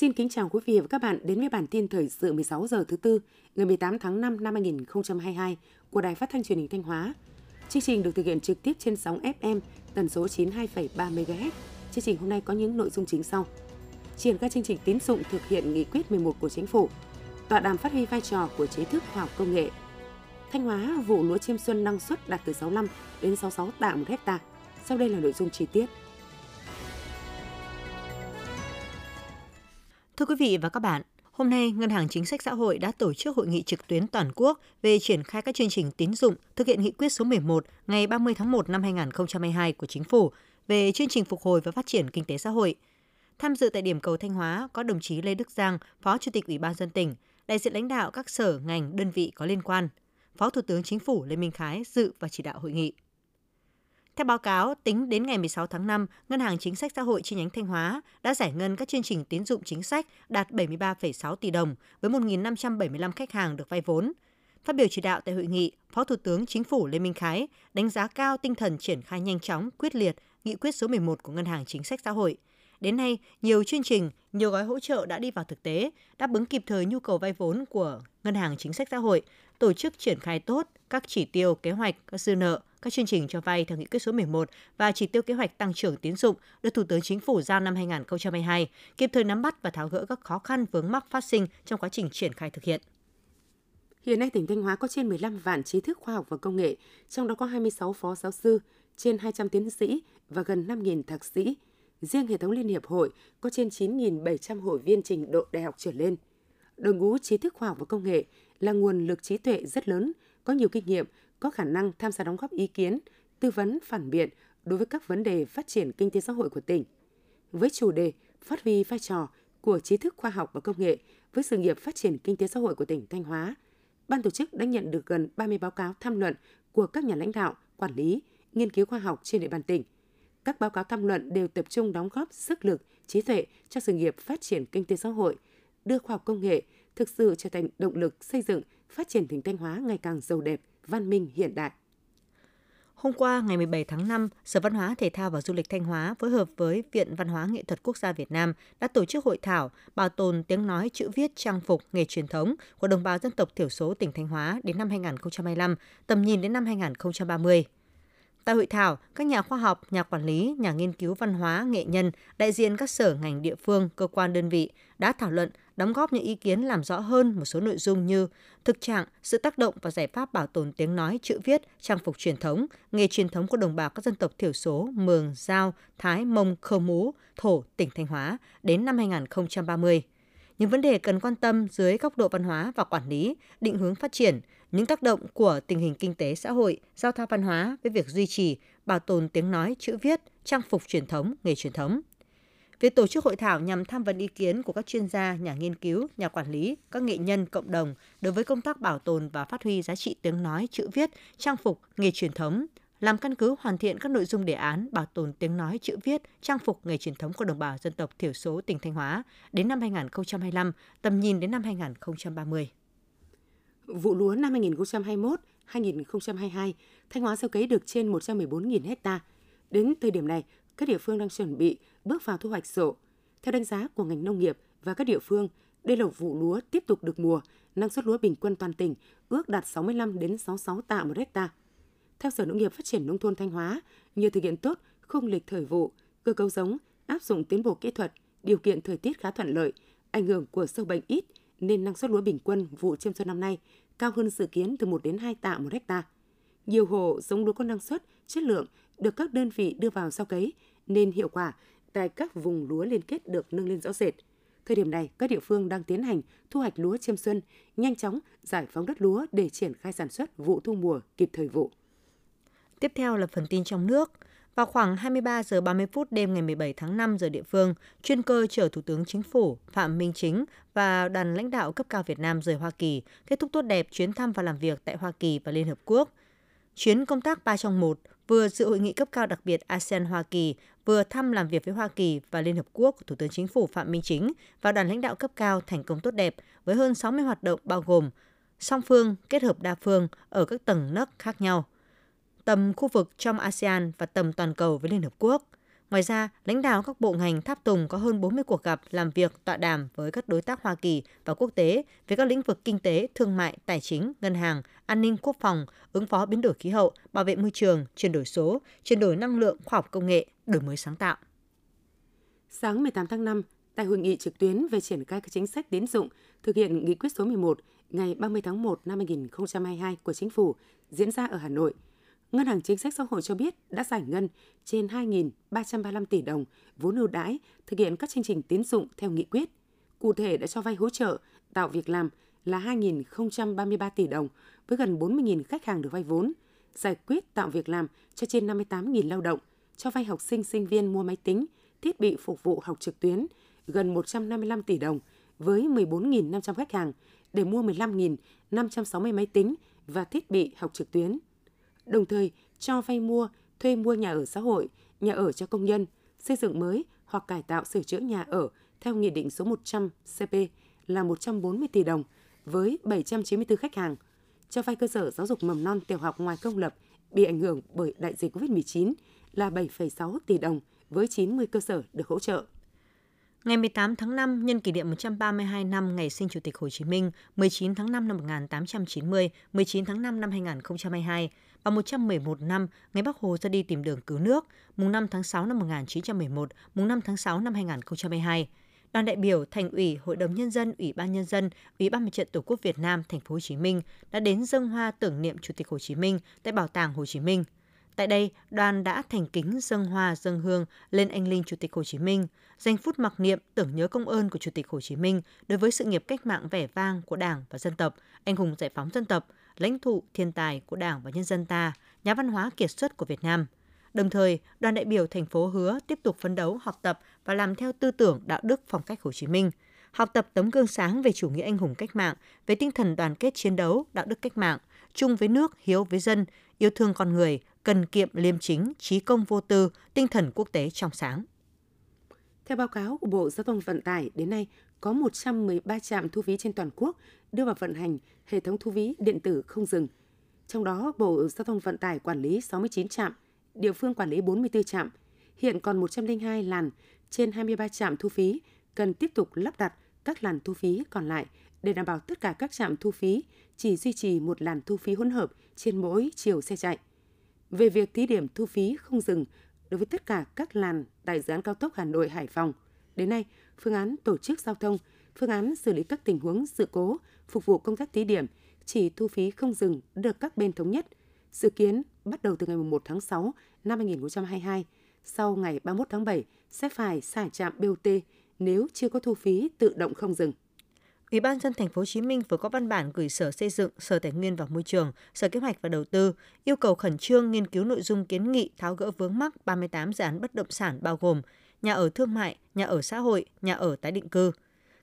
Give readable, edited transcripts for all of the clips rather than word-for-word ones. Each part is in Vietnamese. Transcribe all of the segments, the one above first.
Xin kính chào quý vị và các bạn đến với bản tin thời sự 16 giờ thứ Tư, ngày 18 tháng 5 năm 2022 của Đài Phát thanh Truyền hình Thanh Hóa. Chương trình được thực hiện trực tiếp trên sóng FM tần số 92,3 MHz. Chương trình hôm nay có những nội dung chính sau: triển khai chương trình tín dụng thực hiện nghị quyết 11 của Chính phủ, tọa đàm phát huy vai trò của chế thức khoa học công nghệ, Thanh Hóa vụ lúa chiêm xuân năng suất đạt từ 65 đến 66 tạ một hecta. Sau đây là nội dung chi tiết. Thưa quý vị và các bạn, hôm nay Ngân hàng Chính sách Xã hội đã tổ chức hội nghị trực tuyến toàn quốc về triển khai các chương trình tín dụng thực hiện nghị quyết số 11 ngày 30 tháng 1 năm 2022 của Chính phủ về chương trình phục hồi và phát triển kinh tế xã hội. Tham dự tại điểm cầu Thanh Hóa có đồng chí Lê Đức Giang, Phó Chủ tịch Ủy ban nhân dân tỉnh, đại diện lãnh đạo các sở, ngành, đơn vị có liên quan. Phó Thủ tướng Chính phủ Lê Minh Khái dự và chỉ đạo hội nghị. Theo báo cáo, tính đến ngày 16 tháng 5, Ngân hàng Chính sách Xã hội chi nhánh Thanh Hóa đã giải ngân các chương trình tín dụng chính sách đạt 73,6 tỷ đồng với 1.575 khách hàng được vay vốn. Phát biểu chỉ đạo tại hội nghị, Phó Thủ tướng Chính phủ Lê Minh Khái đánh giá cao tinh thần triển khai nhanh chóng, quyết liệt nghị quyết số 11 của Ngân hàng Chính sách Xã hội. Đến nay, nhiều chương trình, nhiều gói hỗ trợ đã đi vào thực tế, đáp ứng kịp thời nhu cầu vay vốn của Ngân hàng Chính sách Xã hội, tổ chức triển khai tốt các chỉ tiêu, kế hoạch, các dư nợ, các chương trình cho vay theo nghị quyết số 11 và chỉ tiêu kế hoạch tăng trưởng tín dụng được Thủ tướng Chính phủ giao năm 2022, kịp thời nắm bắt và tháo gỡ các khó khăn vướng mắc phát sinh trong quá trình triển khai thực hiện. Hiện nay, tỉnh Thanh Hóa có trên 15 vạn trí thức khoa học và công nghệ, trong đó có 26 phó giáo sư, trên 200 tiến sĩ và gần 5.000 thạc sĩ. Riêng hệ thống Liên hiệp hội có trên 9.700 hội viên trình độ đại học trở lên. Đội ngũ trí thức khoa học và công nghệ là nguồn lực trí tuệ rất lớn, có nhiều kinh nghiệm, có khả năng tham gia đóng góp ý kiến, tư vấn, phản biện đối với các vấn đề phát triển kinh tế xã hội của tỉnh. Với chủ đề phát huy vai trò của trí thức khoa học và công nghệ với sự nghiệp phát triển kinh tế xã hội của tỉnh Thanh Hóa, ban tổ chức đã nhận được gần 30 báo cáo tham luận của các nhà lãnh đạo, quản lý, nghiên cứu khoa học trên địa bàn tỉnh. Các báo cáo tham luận đều tập trung đóng góp sức lực, trí tuệ cho sự nghiệp phát triển kinh tế xã hội, đưa khoa học công nghệ thực sự trở thành động lực xây dựng, phát triển tỉnh Thanh Hóa ngày càng giàu đẹp, văn minh hiện đại. Hôm qua, ngày 17 tháng 5, Sở Văn hóa, Thể thao và Du lịch Thanh Hóa phối hợp với Viện Văn hóa Nghệ thuật Quốc gia Việt Nam đã tổ chức hội thảo bảo tồn tiếng nói, chữ viết, trang phục, nghề truyền thống của đồng bào dân tộc thiểu số tỉnh Thanh Hóa đến năm 2025, tầm nhìn đến năm 2030. Tại hội thảo, các nhà khoa học, nhà quản lý, nhà nghiên cứu văn hóa, nghệ nhân, đại diện các sở ngành địa phương, cơ quan đơn vị đã thảo luận, đóng góp những ý kiến làm rõ hơn một số nội dung như thực trạng, sự tác động và giải pháp bảo tồn tiếng nói, chữ viết, trang phục truyền thống, nghề truyền thống của đồng bào các dân tộc thiểu số Mường, Dao, Thái, Mông, Khơ Mú, Thổ, tỉnh Thanh Hóa đến năm 2030. Những vấn đề cần quan tâm dưới góc độ văn hóa và quản lý, định hướng phát triển, những tác động của tình hình kinh tế xã hội, giao thoa văn hóa với việc duy trì, bảo tồn tiếng nói, chữ viết, trang phục truyền thống, nghề truyền thống. Việc tổ chức hội thảo nhằm tham vấn ý kiến của các chuyên gia, nhà nghiên cứu, nhà quản lý, các nghệ nhân, cộng đồng đối với công tác bảo tồn và phát huy giá trị tiếng nói, chữ viết, trang phục, nghề truyền thống, làm căn cứ hoàn thiện các nội dung đề án bảo tồn tiếng nói, chữ viết, trang phục, nghề truyền thống của đồng bào dân tộc thiểu số tỉnh Thanh Hóa đến năm 2025, tầm nhìn đến năm 2030. Vụ lúa năm 2021-2022, Thanh Hóa gieo cấy được trên 114.000 hecta. Đến thời điểm này, các địa phương đang chuẩn bị bước vào thu hoạch rộ. Theo đánh giá của ngành nông nghiệp và các địa phương, đây là vụ lúa tiếp tục được mùa, năng suất lúa bình quân toàn tỉnh ước đạt 65 đến 66 tạ một hecta. Theo Sở Nông nghiệp Phát triển Nông thôn Thanh Hóa, nhờ thực hiện tốt khung lịch thời vụ, cơ cấu giống, áp dụng tiến bộ kỹ thuật, điều kiện thời tiết khá thuận lợi, ảnh hưởng của sâu bệnh ít nên năng suất lúa bình quân vụ chiêm xuân năm nay cao hơn dự kiến từ 1 đến 2 tạ một hecta. Nhiều hộ giống lúa có năng suất, chất lượng được các đơn vị đưa vào gieo cấy nên hiệu quả tại các vùng lúa liên kết được nâng lên rõ rệt. Thời điểm này, các địa phương đang tiến hành thu hoạch lúa chiêm xuân, nhanh chóng giải phóng đất lúa để triển khai sản xuất vụ thu mùa kịp thời vụ. Tiếp theo là phần tin trong nước. Vào khoảng 23 giờ 30 phút đêm ngày 17 tháng 5 giờ địa phương, chuyên cơ chở Thủ tướng Chính phủ Phạm Minh Chính và đoàn lãnh đạo cấp cao Việt Nam rời Hoa Kỳ, kết thúc tốt đẹp chuyến thăm và làm việc tại Hoa Kỳ và Liên Hợp Quốc. Chuyến công tác 3 trong 1 vừa dự hội nghị cấp cao đặc biệt ASEAN Hoa Kỳ, vừa thăm làm việc với Hoa Kỳ và Liên Hợp Quốc của Thủ tướng Chính phủ Phạm Minh Chính và đoàn lãnh đạo cấp cao thành công tốt đẹp với hơn 60 hoạt động bao gồm song phương, kết hợp đa phương ở các tầng nấc khác nhau, tầm khu vực trong ASEAN và tầm toàn cầu với Liên Hợp Quốc. Ngoài ra, lãnh đạo các bộ ngành tháp tùng có hơn 40 cuộc gặp, làm việc, tọa đàm với các đối tác Hoa Kỳ và quốc tế về các lĩnh vực kinh tế, thương mại, tài chính, ngân hàng, an ninh quốc phòng, ứng phó biến đổi khí hậu, bảo vệ môi trường, chuyển đổi số, chuyển đổi năng lượng, khoa học công nghệ, đổi mới sáng tạo. Sáng 18 tháng 5, tại hội nghị trực tuyến về triển khai các chính sách tín dụng thực hiện nghị quyết số 11 ngày 30 tháng 1 năm 2022 của Chính phủ diễn ra ở Hà Nội, Ngân hàng Chính sách Xã hội cho biết đã giải ngân trên 2.335 tỷ đồng vốn ưu đãi thực hiện các chương trình tín dụng theo nghị quyết. Cụ thể đã cho vay hỗ trợ, tạo việc làm là 2.033 tỷ đồng với gần 40.000 khách hàng được vay vốn, giải quyết tạo việc làm cho trên 58.000 lao động, cho vay học sinh sinh viên mua máy tính, thiết bị phục vụ học trực tuyến gần 155 tỷ đồng với 14.500 khách hàng để mua 15.560 máy tính và thiết bị học trực tuyến. Đồng thời cho vay mua, thuê mua nhà ở xã hội, nhà ở cho công nhân, xây dựng mới hoặc cải tạo sửa chữa nhà ở theo Nghị định số 100 CP là 140 tỷ đồng với 794 khách hàng. Cho vay cơ sở giáo dục mầm non tiểu học ngoài công lập bị ảnh hưởng bởi đại dịch COVID-19 là 7,6 tỷ đồng với 90 cơ sở được hỗ trợ. Ngày 18 tháng 5, nhân kỷ niệm 132 năm ngày sinh Chủ tịch Hồ Chí Minh, 19 tháng 5 năm 1890, 19 tháng 5 năm 2022 và 111 năm ngày Bác Hồ ra đi tìm đường cứu nước, mùng 5 tháng 6 năm 1911, mùng 5 tháng 6 năm 2022. Đoàn đại biểu Thành ủy, Hội đồng Nhân dân, Ủy ban Nhân dân, Ủy ban Mặt trận Tổ quốc Việt Nam, Thành phố Hồ Chí Minh đã đến dâng hoa tưởng niệm Chủ tịch Hồ Chí Minh tại Bảo tàng Hồ Chí Minh. Tại đây, đoàn đã thành kính dâng hoa dâng hương lên anh linh Chủ tịch Hồ Chí Minh, dành phút mặc niệm tưởng nhớ công ơn của Chủ tịch Hồ Chí Minh đối với sự nghiệp cách mạng vẻ vang của Đảng và dân tộc, anh hùng giải phóng dân tộc, lãnh tụ thiên tài của Đảng và nhân dân ta, nhà văn hóa kiệt xuất của Việt Nam. Đồng thời, đoàn đại biểu thành phố hứa tiếp tục phấn đấu, học tập và làm theo tư tưởng đạo đức phong cách Hồ Chí Minh, học tập tấm gương sáng về chủ nghĩa anh hùng cách mạng, về tinh thần đoàn kết chiến đấu, đạo đức cách mạng, chung với nước, hiếu với dân, yêu thương con người, cần kiệm liêm chính, trí công vô tư, tinh thần quốc tế trong sáng. Theo báo cáo của Bộ Giao thông Vận tải, đến nay có 113 trạm thu phí trên toàn quốc đưa vào vận hành hệ thống thu phí điện tử không dừng. Trong đó, Bộ Giao thông Vận tải quản lý 69 trạm, địa phương quản lý 44 trạm. Hiện còn 102 làn trên 23 trạm thu phí cần tiếp tục lắp đặt các làn thu phí còn lại để đảm bảo tất cả các trạm thu phí chỉ duy trì một làn thu phí hỗn hợp trên mỗi chiều xe chạy. Về việc thí điểm thu phí không dừng đối với tất cả các làn tại dự án cao tốc Hà Nội - Hải Phòng, đến nay, phương án tổ chức giao thông, phương án xử lý các tình huống sự cố phục vụ công tác thí điểm chỉ thu phí không dừng được các bên thống nhất, dự kiến bắt đầu từ ngày 1 tháng 6 năm 2022, sau ngày 31 tháng 7 sẽ phải xả trạm BOT nếu chưa có thu phí tự động không dừng. Ủy ban nhân dân Thành phố Hồ Chí Minh vừa có văn bản gửi Sở Xây dựng, Sở Tài nguyên và Môi trường, Sở Kế hoạch và Đầu tư yêu cầu khẩn trương nghiên cứu nội dung kiến nghị tháo gỡ vướng mắc 38 dự án bất động sản bao gồm nhà ở thương mại, nhà ở xã hội, nhà ở tái định cư.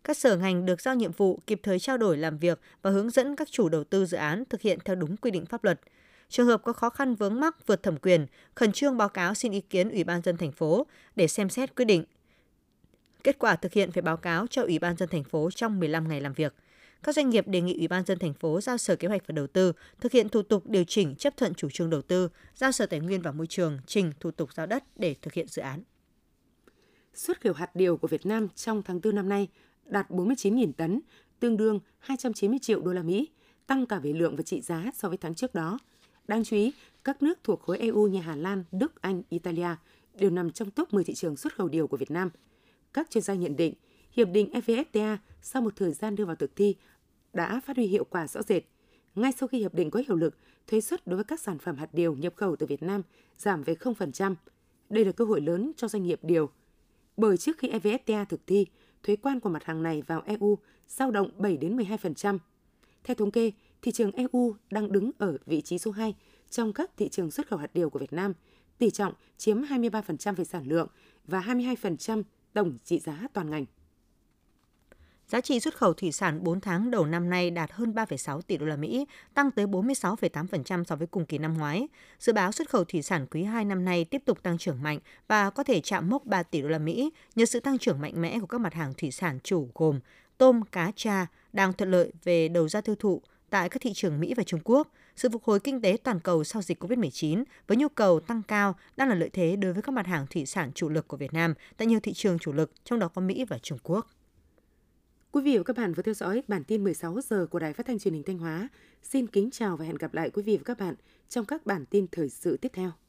Các sở ngành được giao nhiệm vụ kịp thời trao đổi làm việc và hướng dẫn các chủ đầu tư dự án thực hiện theo đúng quy định pháp luật. Trường hợp có khó khăn vướng mắc vượt thẩm quyền, khẩn trương báo cáo xin ý kiến Ủy ban nhân dân thành phố để xem xét quyết định. Kết quả thực hiện phải báo cáo cho Ủy ban nhân dân thành phố trong 15 ngày làm việc. Các doanh nghiệp đề nghị Ủy ban nhân dân thành phố giao Sở Kế hoạch và Đầu tư thực hiện thủ tục điều chỉnh chấp thuận chủ trương đầu tư, giao Sở Tài nguyên và Môi trường trình thủ tục giao đất để thực hiện dự án. Xuất khẩu hạt điều của Việt Nam trong tháng 4 năm nay đạt 49.000 tấn, tương đương 290 triệu đô la Mỹ, tăng cả về lượng và trị giá so với tháng trước đó. Đáng chú ý, các nước thuộc khối EU như Hà Lan, Đức, Anh, Italia đều nằm trong top 10 thị trường xuất khẩu điều của Việt Nam. Các chuyên gia nhận định, Hiệp định EVFTA sau một thời gian đưa vào thực thi đã phát huy hiệu quả rõ rệt. Ngay sau khi Hiệp định có hiệu lực, thuế suất đối với các sản phẩm hạt điều nhập khẩu từ Việt Nam giảm về 0%. Đây là cơ hội lớn cho doanh nghiệp điều. Bởi trước khi EVFTA thực thi, thuế quan của mặt hàng này vào EU dao động 7-12%. Theo thống kê, thị trường EU đang đứng ở vị trí số 2 trong các thị trường xuất khẩu hạt điều của Việt Nam, tỷ trọng chiếm 23% về sản lượng và 22% tổng trị giá toàn ngành. Giá trị xuất khẩu thủy sản 4 tháng đầu năm nay đạt hơn 3,6 tỷ đô la Mỹ, tăng tới 46,8% so với cùng kỳ năm ngoái. Dự báo xuất khẩu thủy sản quý 2 năm nay tiếp tục tăng trưởng mạnh và có thể chạm mốc 3 tỷ đô la Mỹ nhờ sự tăng trưởng mạnh mẽ của các mặt hàng thủy sản chủ gồm tôm, cá, tra đang thuận lợi về đầu ra tiêu thụ, Tại các thị trường Mỹ và Trung Quốc, sự phục hồi kinh tế toàn cầu sau dịch COVID-19 với nhu cầu tăng cao đang là lợi thế đối với các mặt hàng thủy sản chủ lực của Việt Nam tại nhiều thị trường chủ lực, trong đó có Mỹ và Trung Quốc. Quý vị và các bạn vừa theo dõi bản tin 16 giờ của Đài Phát thanh Truyền hình Thanh Hóa. Xin kính chào và hẹn gặp lại quý vị và các bạn trong các bản tin thời sự tiếp theo.